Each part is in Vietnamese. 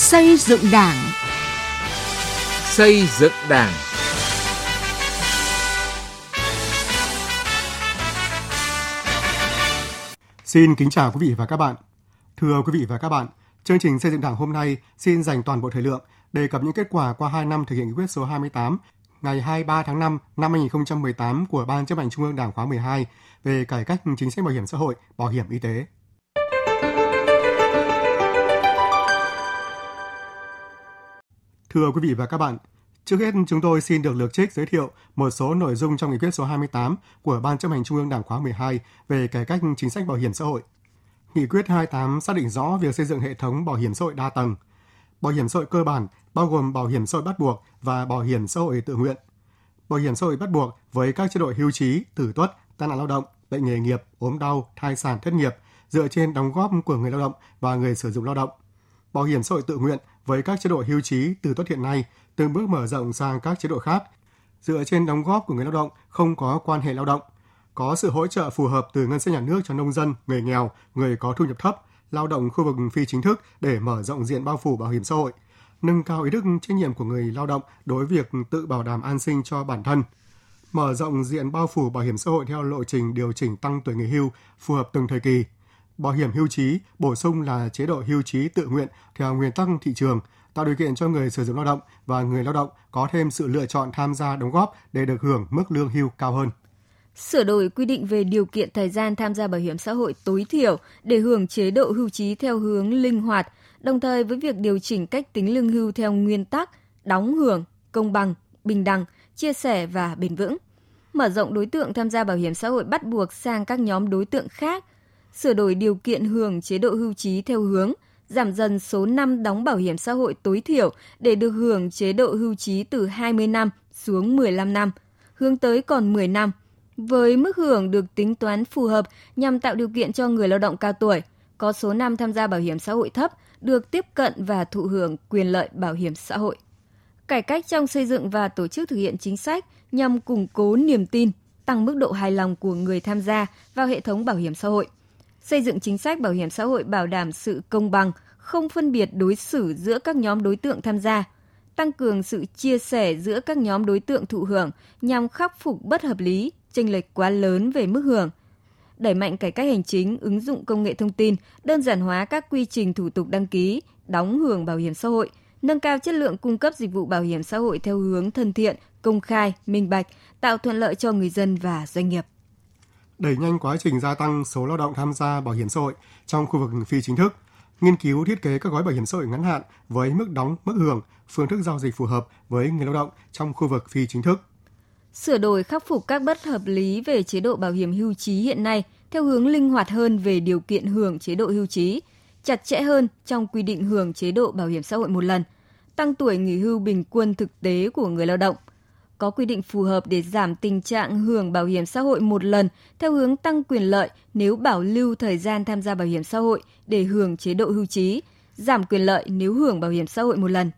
Xây dựng Đảng. Xây dựng Đảng. Xin kính chào quý vị và các bạn. Thưa quý vị và các bạn, chương trình Xây dựng Đảng hôm nay xin dành toàn bộ thời lượng đề cập những kết quả qua 2 năm thực hiện nghị quyết số 28 ngày 23 tháng 5 năm 2018 của Ban Chấp hành Trung ương Đảng khóa 12 về cải cách chính sách bảo hiểm xã hội, bảo hiểm y tế. Thưa quý vị và các bạn, trước hết chúng tôi xin được lược trích giới thiệu một số nội dung trong nghị quyết số 28 của Ban Chấp hành Trung ương Đảng khóa 12 về cải cách chính sách bảo hiểm xã hội. Nghị quyết 28 xác định rõ việc xây dựng hệ thống bảo hiểm xã hội đa tầng. Bảo hiểm xã hội cơ bản bao gồm bảo hiểm xã hội bắt buộc và bảo hiểm xã hội tự nguyện. Bảo hiểm xã hội bắt buộc với các chế độ hưu trí, tử tuất, tai nạn lao động, bệnh nghề nghiệp, ốm đau, thai sản, thất nghiệp dựa trên đóng góp của người lao động và người sử dụng lao động. Bảo hiểm xã hội tự nguyện với các chế độ hưu trí, tử tuất hiện nay từng bước mở rộng sang các chế độ khác dựa trên đóng góp của người lao động không có quan hệ lao động, có sự hỗ trợ phù hợp từ ngân sách nhà nước cho nông dân, người nghèo, người có thu nhập thấp, lao động khu vực phi chính thức để mở rộng diện bao phủ bảo hiểm xã hội, nâng cao ý thức trách nhiệm của người lao động đối với việc tự bảo đảm an sinh cho bản thân, mở rộng diện bao phủ bảo hiểm xã hội theo lộ trình điều chỉnh tăng tuổi nghỉ hưu phù hợp từng thời kỳ. Bảo hiểm hưu trí bổ sung là chế độ hưu trí tự nguyện theo nguyên tắc thị trường, tạo điều kiện cho người sử dụng lao động và người lao động có thêm sự lựa chọn tham gia đóng góp để được hưởng mức lương hưu cao hơn. Sửa đổi quy định về điều kiện thời gian tham gia bảo hiểm xã hội tối thiểu để hưởng chế độ hưu trí theo hướng linh hoạt, đồng thời với việc điều chỉnh cách tính lương hưu theo nguyên tắc đóng hưởng, công bằng, bình đẳng, chia sẻ và bền vững. Mở rộng đối tượng tham gia bảo hiểm xã hội bắt buộc sang các nhóm đối tượng khác. Sửa đổi điều kiện hưởng chế độ hưu trí theo hướng giảm dần số năm đóng bảo hiểm xã hội tối thiểu để được hưởng chế độ hưu trí từ 20 năm xuống 15 năm, hướng tới còn 10 năm. Với mức hưởng được tính toán phù hợp nhằm tạo điều kiện cho người lao động cao tuổi, có số năm tham gia bảo hiểm xã hội thấp, được tiếp cận và thụ hưởng quyền lợi bảo hiểm xã hội. Cải cách trong xây dựng và tổ chức thực hiện chính sách nhằm củng cố niềm tin, tăng mức độ hài lòng của người tham gia vào hệ thống bảo hiểm xã hội. Xây dựng chính sách bảo hiểm xã hội bảo đảm sự công bằng, không phân biệt đối xử giữa các nhóm đối tượng tham gia, tăng cường sự chia sẻ giữa các nhóm đối tượng thụ hưởng nhằm khắc phục bất hợp lý, chênh lệch quá lớn về mức hưởng, đẩy mạnh cải cách hành chính, ứng dụng công nghệ thông tin, đơn giản hóa các quy trình thủ tục đăng ký, đóng hưởng bảo hiểm xã hội, nâng cao chất lượng cung cấp dịch vụ bảo hiểm xã hội theo hướng thân thiện, công khai, minh bạch, tạo thuận lợi cho người dân và doanh nghiệp. Đẩy nhanh quá trình gia tăng số lao động tham gia bảo hiểm xã hội trong khu vực phi chính thức, nghiên cứu thiết kế các gói bảo hiểm xã hội ngắn hạn với mức đóng, mức hưởng, phương thức giao dịch phù hợp với người lao động trong khu vực phi chính thức. Sửa đổi khắc phục các bất hợp lý về chế độ bảo hiểm hưu trí hiện nay theo hướng linh hoạt hơn về điều kiện hưởng chế độ hưu trí, chặt chẽ hơn trong quy định hưởng chế độ bảo hiểm xã hội một lần, tăng tuổi nghỉ hưu bình quân thực tế của người lao động. Có quy định phù hợp để giảm tình trạng hưởng bảo hiểm xã hội một lần theo hướng tăng quyền lợi nếu bảo lưu thời gian tham gia bảo hiểm xã hội để hưởng chế độ hưu trí, giảm quyền lợi nếu hưởng bảo hiểm xã hội một lần.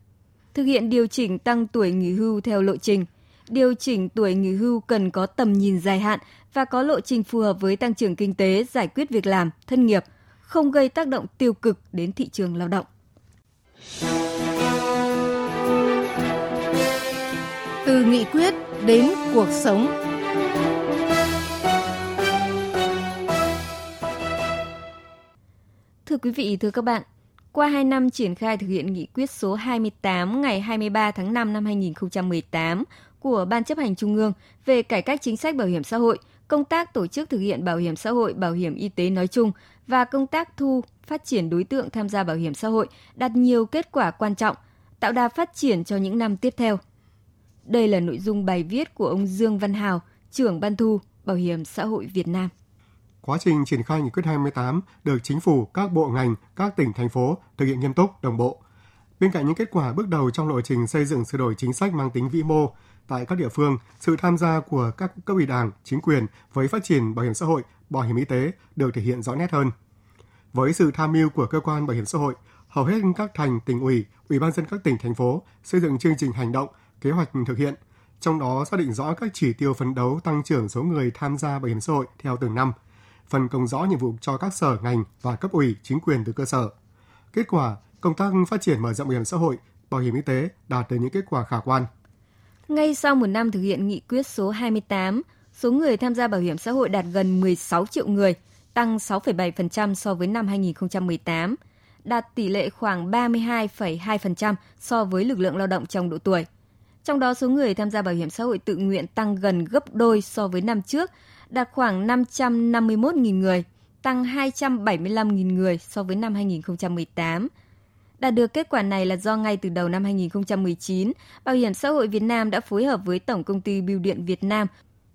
Thực hiện điều chỉnh tăng tuổi nghỉ hưu theo lộ trình. Điều chỉnh tuổi nghỉ hưu cần có tầm nhìn dài hạn và có lộ trình phù hợp với tăng trưởng kinh tế, giải quyết việc làm, thân nghiệp, không gây tác động tiêu cực đến thị trường lao động. Từ nghị quyết đến cuộc sống. Thưa quý vị, thưa các bạn, qua 2 năm triển khai thực hiện nghị quyết số 28 ngày 23 tháng 5 năm 2018 của Ban Chấp hành Trung ương về cải cách chính sách bảo hiểm xã hội, công tác tổ chức thực hiện bảo hiểm xã hội, bảo hiểm y tế nói chung và công tác thu, phát triển đối tượng tham gia bảo hiểm xã hội đạt nhiều kết quả quan trọng, tạo đà phát triển cho những năm tiếp theo. Đây là nội dung bài viết của ông Dương Văn Hào, trưởng Ban Thu, Bảo hiểm xã hội Việt Nam. Quá trình triển khai nghị quyết 28 được Chính phủ, các bộ ngành, các tỉnh, thành phố thực hiện nghiêm túc, đồng bộ. Bên cạnh những kết quả bước đầu trong lộ trình xây dựng sửa đổi chính sách mang tính vĩ mô, tại các địa phương, sự tham gia của các cấp ủy đảng, chính quyền với phát triển bảo hiểm xã hội, bảo hiểm y tế được thể hiện rõ nét hơn. Với sự tham mưu của cơ quan bảo hiểm xã hội, hầu hết các thành, tỉnh ủy, ủy ban nhân dân các tỉnh, thành phố xây dựng chương trình hành động, kế hoạch thực hiện, trong đó xác định rõ các chỉ tiêu phấn đấu tăng trưởng số người tham gia bảo hiểm xã hội theo từng năm, phân công rõ nhiệm vụ cho các sở ngành và cấp ủy chính quyền từ cơ sở. Kết quả, công tác phát triển mở rộng bảo hiểm xã hội, bảo hiểm y tế đạt được những kết quả khả quan. Ngay sau một năm thực hiện nghị quyết số 28, số người tham gia bảo hiểm xã hội đạt gần 16 triệu người, tăng 6,7% so với năm 2018, đạt tỷ lệ khoảng 32,2% so với lực lượng lao động trong độ tuổi. Trong đó, số người tham gia bảo hiểm xã hội tự nguyện tăng gần gấp đôi so với năm trước, đạt khoảng 551.000 người, tăng 275.000 người so với năm 2018. Đạt được kết quả này là do ngay từ đầu năm 2019, Bảo hiểm xã hội Việt Nam đã phối hợp với Tổng công ty Bưu điện Việt Nam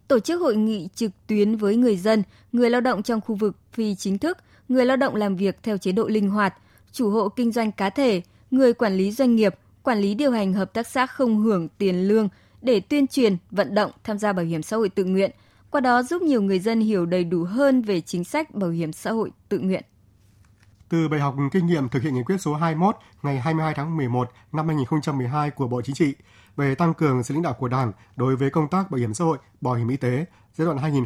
tổ chức hội nghị trực tuyến với người dân, người lao động trong khu vực phi chính thức, người lao động làm việc theo chế độ linh hoạt, chủ hộ kinh doanh cá thể, người quản lý doanh nghiệp, quản lý điều hành hợp tác xã không hưởng tiền lương để tuyên truyền, vận động tham gia bảo hiểm xã hội tự nguyện, qua đó giúp nhiều người dân hiểu đầy đủ hơn về chính sách bảo hiểm xã hội tự nguyện. Từ bài học kinh nghiệm thực hiện nghị quyết số 21 ngày 22 tháng 11 năm 2012 của Bộ Chính trị về tăng cường sự lãnh đạo của Đảng đối với công tác bảo hiểm xã hội, bảo hiểm y tế giai đoạn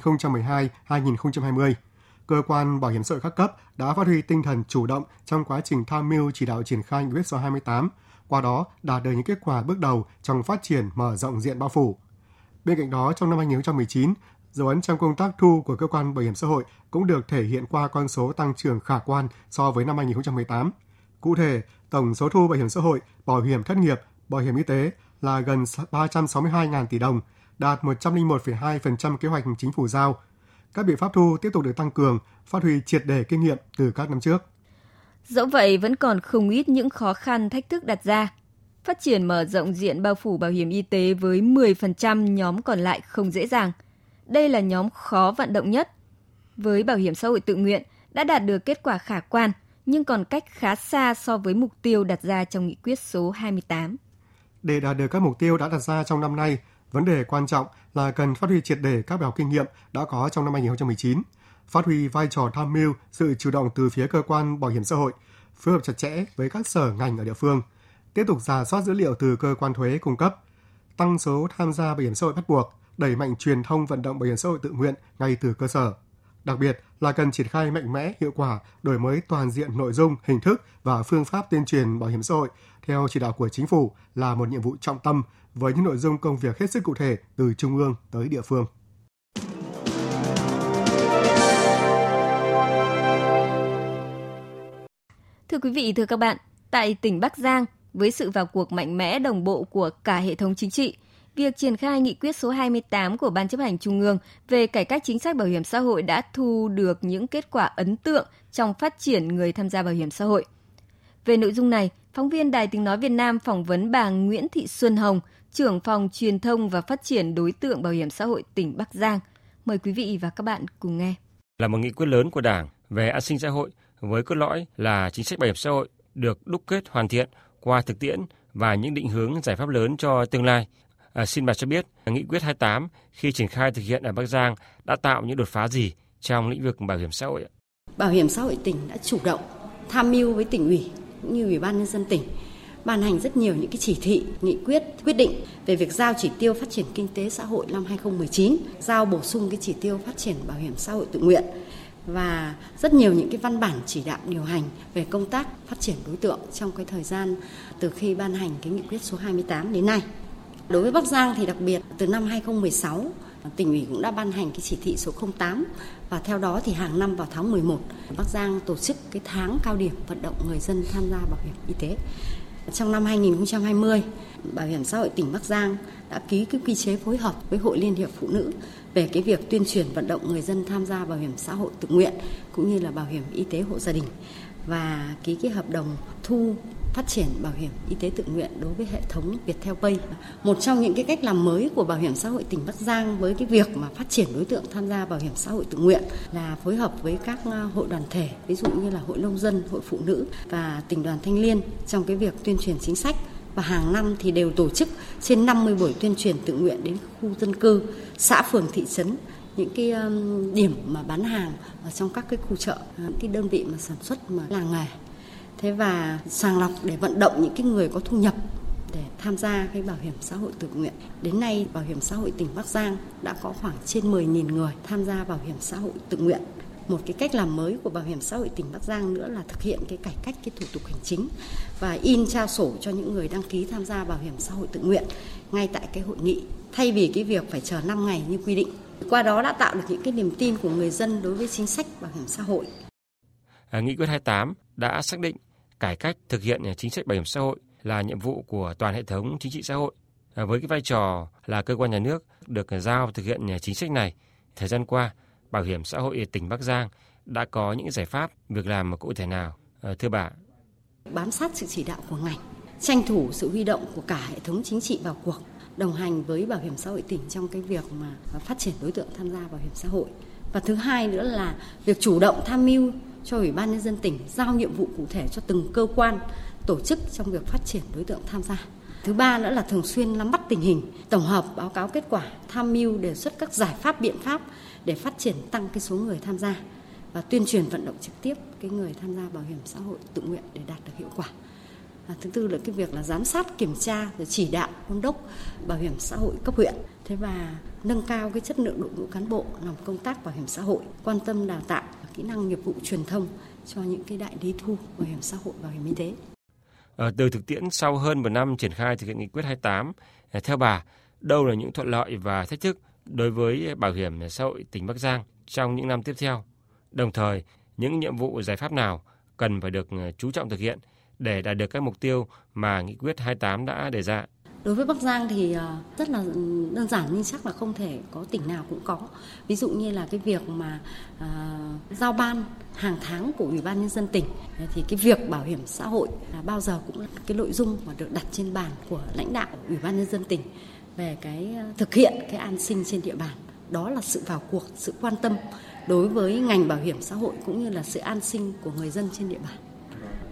2012-2020, cơ quan bảo hiểm xã hội các cấp đã phát huy tinh thần chủ động trong quá trình tham mưu chỉ đạo triển khai nghị quyết số 28, qua đó đạt được những kết quả bước đầu trong phát triển mở rộng diện bao phủ. Bên cạnh đó, trong năm 2019, dấu ấn trong công tác thu của cơ quan bảo hiểm xã hội cũng được thể hiện qua con số tăng trưởng khả quan so với năm 2018. Cụ thể, tổng số thu bảo hiểm xã hội, bảo hiểm thất nghiệp, bảo hiểm y tế là gần 362.000 tỷ đồng, đạt 101,2% kế hoạch chính phủ giao. Các biện pháp thu tiếp tục được tăng cường, phát huy triệt để kinh nghiệm từ các năm trước. Dẫu vậy, vẫn còn không ít những khó khăn, thách thức đặt ra. Phát triển mở rộng diện bao phủ bảo hiểm y tế với 10% nhóm còn lại không dễ dàng. Đây là nhóm khó vận động nhất. Với bảo hiểm xã hội tự nguyện đã đạt được kết quả khả quan, nhưng còn cách khá xa so với mục tiêu đặt ra trong nghị quyết số 28. Để đạt được các mục tiêu đã đặt ra trong năm nay, vấn đề quan trọng là cần phát huy triệt để các bài học kinh nghiệm đã có trong năm 2019, phát huy vai trò tham mưu, sự chủ động từ phía cơ quan bảo hiểm xã hội, phối hợp chặt chẽ với các sở ngành ở địa phương, tiếp tục rà soát dữ liệu từ cơ quan thuế cung cấp, tăng số tham gia bảo hiểm xã hội bắt buộc, đẩy mạnh truyền thông vận động bảo hiểm xã hội tự nguyện ngay từ cơ sở. Đặc biệt là cần triển khai mạnh mẽ, hiệu quả, đổi mới toàn diện nội dung, hình thức và phương pháp tuyên truyền bảo hiểm xã hội theo chỉ đạo của Chính phủ là một nhiệm vụ trọng tâm với những nội dung công việc hết sức cụ thể từ trung ương tới địa phương. Thưa quý vị, thưa các bạn, tại tỉnh Bắc Giang, với sự vào cuộc mạnh mẽ đồng bộ của cả hệ thống chính trị, việc triển khai nghị quyết số 28 của Ban chấp hành Trung ương về cải cách chính sách bảo hiểm xã hội đã thu được những kết quả ấn tượng trong phát triển người tham gia bảo hiểm xã hội. Về nội dung này, phóng viên Đài Tiếng Nói Việt Nam phỏng vấn bà Nguyễn Thị Xuân Hồng, trưởng phòng truyền thông và phát triển đối tượng bảo hiểm xã hội tỉnh Bắc Giang. Mời quý vị và các bạn cùng nghe. Là một nghị quyết lớn của Đảng về an sinh xã hội với cốt lõi là chính sách bảo hiểm xã hội được đúc kết hoàn thiện qua thực tiễn và những định hướng giải pháp lớn cho tương lai. Xin bà cho biết, nghị quyết 28 khi triển khai thực hiện ở Bắc Giang đã tạo những đột phá gì trong lĩnh vực bảo hiểm xã hội? Bảo hiểm xã hội tỉnh đã chủ động tham mưu với tỉnh ủy cũng như Ủy ban nhân dân tỉnh ban hành rất nhiều những cái chỉ thị, nghị quyết, quyết định về việc giao chỉ tiêu phát triển kinh tế xã hội năm 2019, giao bổ sung cái chỉ tiêu phát triển bảo hiểm xã hội tự nguyện và rất nhiều những cái văn bản chỉ đạo điều hành về công tác phát triển đối tượng trong cái thời gian từ khi ban hành cái nghị quyết số 28 đến nay. Đối với Bắc Giang thì đặc biệt từ năm 2016, tỉnh ủy cũng đã ban hành cái chỉ thị số 08 và theo đó thì hàng năm vào tháng 11, Bắc Giang tổ chức cái tháng cao điểm vận động người dân tham gia bảo hiểm y tế. Trong năm 2020, Bảo hiểm xã hội tỉnh Bắc Giang đã ký cái quy chế phối hợp với Hội Liên hiệp Phụ nữ về cái việc tuyên truyền vận động người dân tham gia bảo hiểm xã hội tự nguyện cũng như là bảo hiểm y tế hộ gia đình và ký cái hợp đồng thu phát triển bảo hiểm y tế tự nguyện đối với hệ thống Viettel Pay. Một trong những cái cách làm mới của Bảo hiểm xã hội tỉnh Bắc Giang với cái việc mà phát triển đối tượng tham gia bảo hiểm xã hội tự nguyện là phối hợp với các hội đoàn thể, ví dụ như là hội nông dân, hội phụ nữ và tỉnh đoàn thanh niên trong cái việc tuyên truyền chính sách. Và hàng năm thì đều tổ chức trên 50 buổi tuyên truyền tự nguyện đến khu dân cư, xã phường thị trấn, những cái điểm mà bán hàng ở trong các cái khu chợ, những cái đơn vị mà sản xuất mà làng nghề. Thế và sàng lọc để vận động những cái người có thu nhập để tham gia cái bảo hiểm xã hội tự nguyện. Đến nay, Bảo hiểm xã hội tỉnh Bắc Giang đã có khoảng trên 10.000 người tham gia bảo hiểm xã hội tự nguyện. Một cái cách làm mới của Bảo hiểm xã hội tỉnh Bắc Giang nữa là thực hiện cái cải cách cái thủ tục hành chính và in trao sổ cho những người đăng ký tham gia bảo hiểm xã hội tự nguyện ngay tại cái hội nghị, thay vì cái việc phải chờ 5 ngày như quy định. Qua đó đã tạo được những cái niềm tin của người dân đối với chính sách bảo hiểm xã hội. Nghị quyết 28 đã xác định cải cách thực hiện chính sách bảo hiểm xã hội là nhiệm vụ của toàn hệ thống chính trị xã hội. Với cái vai trò là cơ quan nhà nước được giao thực hiện chính sách này, thời gian qua, Bảo hiểm xã hội tỉnh Bắc Giang đã có những giải pháp, việc làm cụ thể nào, thưa bà? Bám sát sự chỉ đạo của ngành, tranh thủ sự huy động của cả hệ thống chính trị vào cuộc, đồng hành với Bảo hiểm xã hội tỉnh trong cái việc mà phát triển đối tượng tham gia bảo hiểm xã hội. Và thứ hai nữa là việc chủ động tham mưu cho Ủy ban Nhân dân tỉnh giao nhiệm vụ cụ thể cho từng cơ quan, tổ chức trong việc phát triển đối tượng tham gia. Thứ ba nữa là thường xuyên nắm bắt tình hình, tổng hợp báo cáo kết quả, tham mưu đề xuất các giải pháp, biện pháp để phát triển tăng cái số người tham gia và tuyên truyền vận động trực tiếp cái người tham gia bảo hiểm xã hội tự nguyện để đạt được hiệu quả. Thứ tư là cái việc là giám sát, kiểm tra rồi chỉ đạo đôn đốc bảo hiểm xã hội cấp huyện. Thế và nâng cao cái chất lượng đội ngũ cán bộ làm công tác bảo hiểm xã hội, quan tâm đào tạo kỹ năng nghiệp vụ truyền thông cho những cái đại lý thu bảo hiểm xã hội, bảo hiểm y tế. Từ thực tiễn sau hơn một năm triển khai thực hiện nghị quyết 28, theo bà, đâu là những thuận lợi và thách thức đối với bảo hiểm xã hội tỉnh Bắc Giang trong những năm tiếp theo? Đồng thời, những nhiệm vụ giải pháp nào cần phải được chú trọng thực hiện để đạt được các mục tiêu mà nghị quyết 28 đã đề ra? Đối với Bắc Giang thì rất là đơn giản nhưng chắc là không thể có tỉnh nào cũng có. Ví dụ như là cái việc mà giao ban hàng tháng của Ủy ban Nhân dân tỉnh thì cái việc bảo hiểm xã hội là bao giờ cũng là cái nội dung mà được đặt trên bàn của lãnh đạo Ủy ban Nhân dân tỉnh về cái thực hiện cái an sinh trên địa bàn. Đó là sự vào cuộc, sự quan tâm đối với ngành bảo hiểm xã hội cũng như là sự an sinh của người dân trên địa bàn.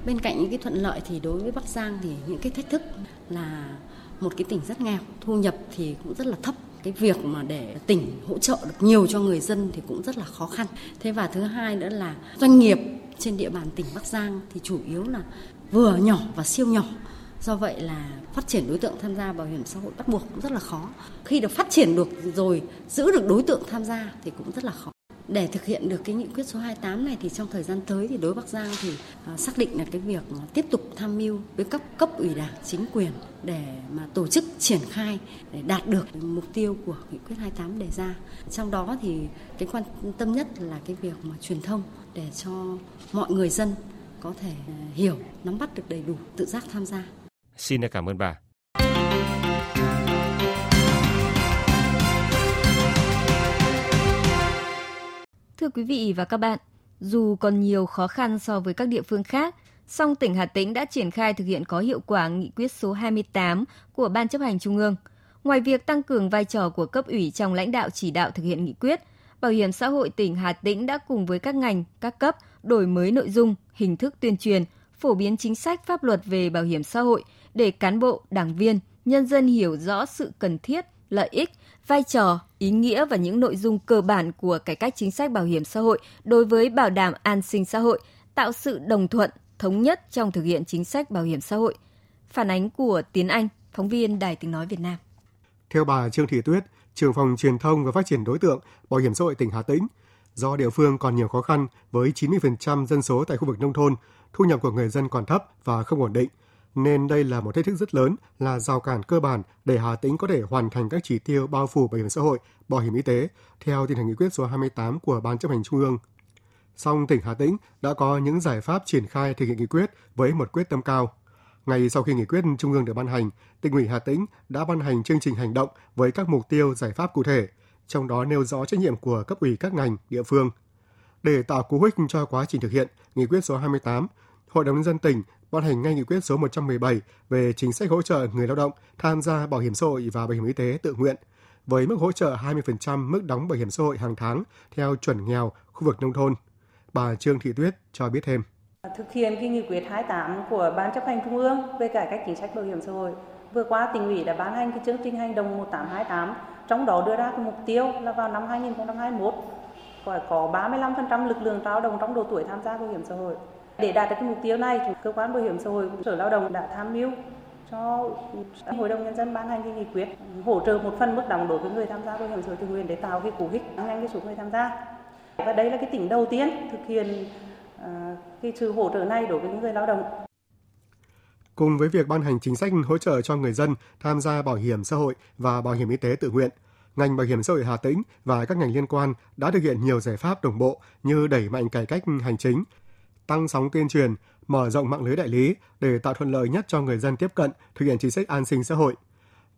Bên cạnh những cái thuận lợi thì đối với Bắc Giang thì những cái thách thức là một cái tỉnh rất nghèo, thu nhập thì cũng rất là thấp. Cái việc mà để tỉnh hỗ trợ được nhiều cho người dân thì cũng rất là khó khăn. Thế và thứ hai nữa là doanh nghiệp trên địa bàn tỉnh Bắc Giang thì chủ yếu là vừa nhỏ và siêu nhỏ. Do vậy là phát triển đối tượng tham gia bảo hiểm xã hội bắt buộc cũng rất là khó. Khi được phát triển được rồi, giữ được đối tượng tham gia thì cũng rất là khó. Để thực hiện được cái nghị quyết số 28 này thì trong thời gian tới thì đối với Bắc Giang thì xác định là cái việc tiếp tục tham mưu với các cấp ủy đảng, chính quyền để mà tổ chức triển khai để đạt được mục tiêu của nghị quyết 28 đề ra. Trong đó thì cái quan tâm nhất là cái việc mà truyền thông để cho mọi người dân có thể hiểu, nắm bắt được đầy đủ, tự giác tham gia. Xin cảm ơn bà. Thưa quý vị và các bạn, dù còn nhiều khó khăn so với các địa phương khác, song tỉnh Hà Tĩnh đã triển khai thực hiện có hiệu quả nghị quyết số 28 của Ban chấp hành Trung ương. Ngoài việc tăng cường vai trò của cấp ủy trong lãnh đạo chỉ đạo thực hiện nghị quyết, Bảo hiểm xã hội tỉnh Hà Tĩnh đã cùng với các ngành, các cấp đổi mới nội dung, hình thức tuyên truyền, phổ biến chính sách pháp luật về bảo hiểm xã hội để cán bộ, đảng viên, nhân dân hiểu rõ sự cần thiết, lợi ích, vai trò, ý nghĩa và những nội dung cơ bản của cải cách chính sách bảo hiểm xã hội đối với bảo đảm an sinh xã hội, tạo sự đồng thuận, thống nhất trong thực hiện chính sách bảo hiểm xã hội. Phản ánh của Tiến Anh, phóng viên Đài Tiếng nói Việt Nam. Theo bà Trương Thị Tuyết, trưởng phòng truyền thông và phát triển đối tượng bảo hiểm xã hội tỉnh Hà Tĩnh, do địa phương còn nhiều khó khăn với 90% dân số tại khu vực nông thôn, thu nhập của người dân còn thấp và không ổn định, nên đây là một thách thức rất lớn, là rào cản cơ bản để Hà Tĩnh có thể hoàn thành các chỉ tiêu bao phủ bảo hiểm xã hội, bảo hiểm y tế theo tinh thần nghị quyết số 28 của Ban chấp hành Trung ương. Song tỉnh Hà Tĩnh đã có những giải pháp triển khai thực hiện nghị quyết với một quyết tâm cao. Ngay sau khi nghị quyết Trung ương được ban hành, tỉnh ủy Hà Tĩnh đã ban hành chương trình hành động với các mục tiêu giải pháp cụ thể, trong đó nêu rõ trách nhiệm của cấp ủy các ngành, địa phương. Để tạo cú hích cho quá trình thực hiện nghị quyết số 28, Hội đồng Nhân dân tỉnh ban hành ngay nghị quyết số 117 về chính sách hỗ trợ người lao động tham gia bảo hiểm xã hội và bảo hiểm y tế tự nguyện, với mức hỗ trợ 20% mức đóng bảo hiểm xã hội hàng tháng theo chuẩn nghèo khu vực nông thôn. Bà Trương Thị Tuyết cho biết thêm. Thực hiện cái nghị quyết 28 của Ban chấp hành Trung ương về cải cách chính sách bảo hiểm xã hội, vừa qua tỉnh ủy đã ban hành cái chương trình hành động 1828, trong đó đưa ra cái mục tiêu là vào năm 2021 phải có 35% lực lượng lao động trong độ tuổi tham gia bảo hiểm xã hội. Để đạt được cái mục tiêu này, cơ quan bảo hiểm xã hội Sở Lao động đã tham mưu cho Hội đồng Nhân dân ban hành cái nghị quyết hỗ trợ một phần mức đóng đối với người tham gia bảo hiểm xã hội tự nguyện để tạo cái cú hích tăng nhanh cái số người tham gia. Và đây là cái tỉnh đầu tiên thực hiện cái sự hỗ trợ này đối với những người lao động. Cùng với việc ban hành chính sách hỗ trợ cho người dân tham gia bảo hiểm xã hội và bảo hiểm y tế tự nguyện, ngành bảo hiểm xã hội Hà Tĩnh và các ngành liên quan đã thực hiện nhiều giải pháp đồng bộ như đẩy mạnh cải cách hành chính, tăng sóng tuyên truyền, mở rộng mạng lưới đại lý để tạo thuận lợi nhất cho người dân tiếp cận thực hiện chính sách an sinh xã hội.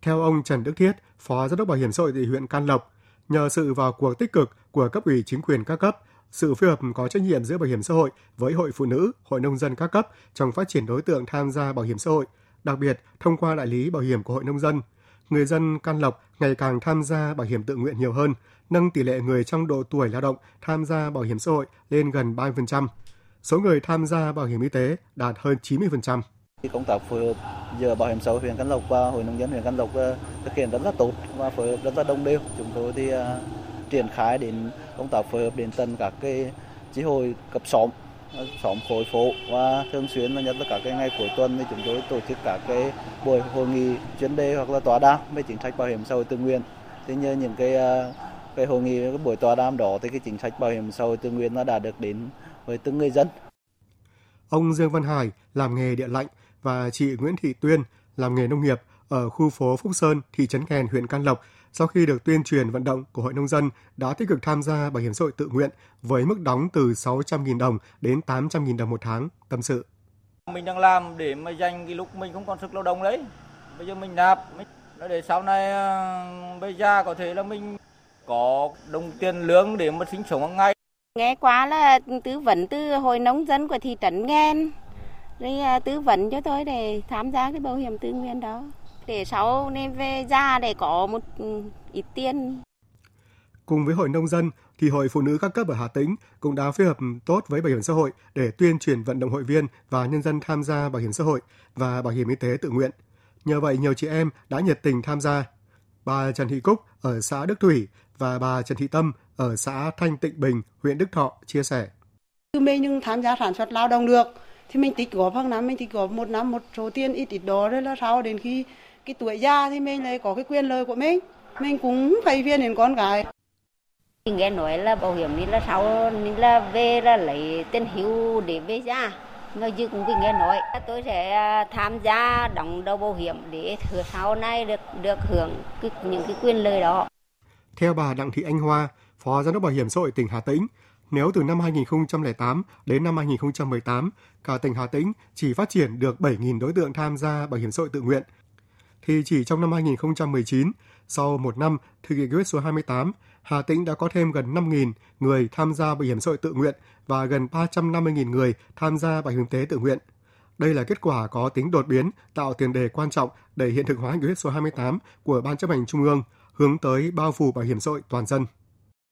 Theo ông Trần Đức Thiết, Phó Giám đốc Bảo hiểm xã hội huyện Can Lộc, nhờ sự vào cuộc tích cực của cấp ủy chính quyền các cấp, sự phối hợp có trách nhiệm giữa bảo hiểm xã hội với hội phụ nữ, hội nông dân các cấp trong phát triển đối tượng tham gia bảo hiểm xã hội, đặc biệt thông qua đại lý bảo hiểm của hội nông dân, người dân Can Lộc ngày càng tham gia bảo hiểm tự nguyện nhiều hơn, nâng tỷ lệ người trong độ tuổi lao động tham gia bảo hiểm xã hội lên gần 30%. Số người tham gia bảo hiểm y tế đạt hơn 90%. Công tác phối hợp giữa bảo hiểm xã hội huyện Can Lộc và hội nông dân huyện Can Lộc thực hiện rất là tốt và phối hợp rất là đồng đều. Chúng tôi thì triển khai đến công tác phối hợp đến tận các cái chi hội cấp xóm khối phố và thường xuyên là nhất là các cái ngày cuối tuần thì chúng tôi tổ chức các cái buổi hội nghị chuyên đề hoặc là tọa đàm về chính sách bảo hiểm xã hội tự nguyện. Thế như những cái hội nghị, cái buổi tọa đàm đó thì cái chính sách bảo hiểm xã hội tự nguyện nó đã được đến với từng người dân. Ông Dương Văn Hải làm nghề điện lạnh và chị Nguyễn Thị Tuyên làm nghề nông nghiệp ở khu phố Phúc Sơn, thị trấn Kèn, huyện Can Lộc, sau khi được tuyên truyền vận động của hội nông dân đã tích cực tham gia bảo hiểm xã hội tự nguyện với mức đóng từ 600.000 đồng đến 800.000 đồng một tháng, tâm sự. Mình đang làm để mà dành cái lúc mình không còn sức lao động đấy. Bây giờ mình nạp để sau này bây giờ có thể là mình có đồng tiền lương để mà sinh sống hàng ngày. Nghe quá là tư vấn từ hội nông dân của thị trấn Kèn, rồi tư vấn cho tôi để tham gia cái bảo hiểm tự nguyện đó. Để sau nên về ra để có một ít tiền. Cùng với hội nông dân thì hội phụ nữ các cấp ở Hà Tĩnh cũng đã phối hợp tốt với bảo hiểm xã hội để tuyên truyền vận động hội viên và nhân dân tham gia bảo hiểm xã hội và bảo hiểm y tế tự nguyện. Nhờ vậy nhiều chị em đã nhiệt tình tham gia. Bà Trần Thị Cúc ở xã Đức Thủy và bà Trần Thị Tâm ở xã Thanh Tịnh Bình, huyện Đức Thọ chia sẻ. Mình nhưng tham gia sản xuất lao động được thì mình tích góp hàng năm, mình tích góp một năm một số tiền ít ít đó, rồi là sau đến khi cái tuổi già thì mình lại có cái quyền lợi của mình cũng phải viên đến con gái. Mình nghe nói là bảo hiểm đi là sau nên là về là lấy tiền hưu để về ra. Người dư cũng nghe nói tôi sẽ tham gia đóng đầu bảo hiểm để thừa sau này được hưởng những cái quyền lợi đó. Theo bà Đặng Thị Anh Hoa, Phó Giám đốc Bảo hiểm xã hội tỉnh Hà Tĩnh, nếu từ năm 2008 đến năm 2018, cả tỉnh Hà Tĩnh chỉ phát triển được 7.000 đối tượng tham gia bảo hiểm xã hội tự nguyện, thì chỉ trong năm 2019, sau một năm thực hiện nghị quyết số 28, Hà Tĩnh đã có thêm gần 5.000 người tham gia bảo hiểm xã hội tự nguyện và gần 350.000 người tham gia bảo hiểm y tế tự nguyện. Đây là kết quả có tính đột biến, tạo tiền đề quan trọng để hiện thực hóa nghị quyết số 28 của Ban Chấp hành Trung ương hướng tới bao phủ bảo hiểm xã hội toàn dân.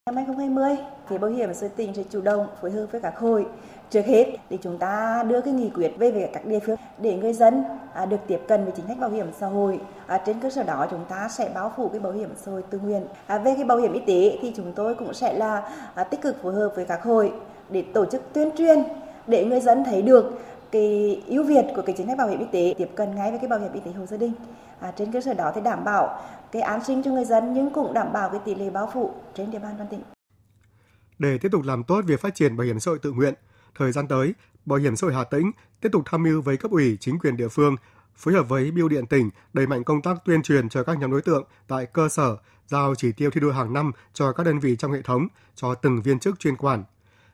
Năm 2020 thì bảo hiểm xã hội tỉnh sẽ chủ động phối hợp với các hội, trước hết để chúng ta đưa cái nghị quyết về các địa phương để người dân được tiếp cận với chính sách bảo hiểm xã hội. Trên cơ sở đó chúng ta sẽ bao phủ cái bảo hiểm xã hội tự nguyện. Về cái bảo hiểm y tế thì chúng tôi cũng sẽ là tích cực phối hợp với các hội để tổ chức tuyên truyền để người dân thấy được cái ưu việt của cái chính sách bảo hiểm y tế, tiếp cận ngay với cái bảo hiểm y tế hộ gia đình. Trên cơ sở đó thì đảm bảo cái an sinh cho người dân nhưng cũng đảm bảo cái tỷ lệ bao phủ trên địa bàn toàn tỉnh. Để tiếp tục làm tốt việc phát triển bảo hiểm xã hội tự nguyện, thời gian tới, Bảo hiểm xã hội Hà Tĩnh tiếp tục tham mưu với cấp ủy chính quyền địa phương, phối hợp với Bưu điện tỉnh đẩy mạnh công tác tuyên truyền cho các nhóm đối tượng tại cơ sở, giao chỉ tiêu thi đua hàng năm cho các đơn vị trong hệ thống, cho từng viên chức chuyên quản.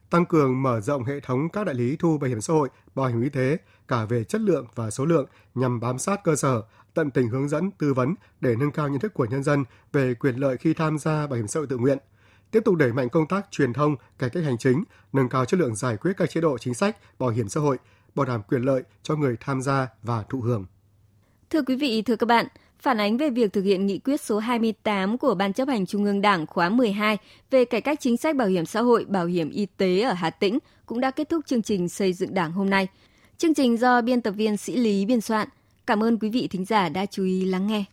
Tăng cường mở rộng hệ thống các đại lý thu bảo hiểm xã hội, bảo hiểm y tế cả về chất lượng và số lượng nhằm bám sát cơ sở, tận tình hướng dẫn, tư vấn để nâng cao nhận thức của nhân dân về quyền lợi khi tham gia bảo hiểm xã hội tự nguyện. Tiếp tục đẩy mạnh công tác truyền thông, cải cách hành chính, nâng cao chất lượng giải quyết các chế độ chính sách bảo hiểm xã hội, bảo đảm quyền lợi cho người tham gia và thụ hưởng. Thưa quý vị, thưa các bạn, phản ánh về việc thực hiện nghị quyết số 28 của Ban Chấp hành Trung ương Đảng khóa 12 về cải cách chính sách bảo hiểm xã hội, bảo hiểm y tế ở Hà Tĩnh cũng đã kết thúc chương trình Xây dựng Đảng hôm nay. Chương trình do biên tập viên Sĩ Lý biên soạn. Cảm ơn quý vị thính giả đã chú ý lắng nghe.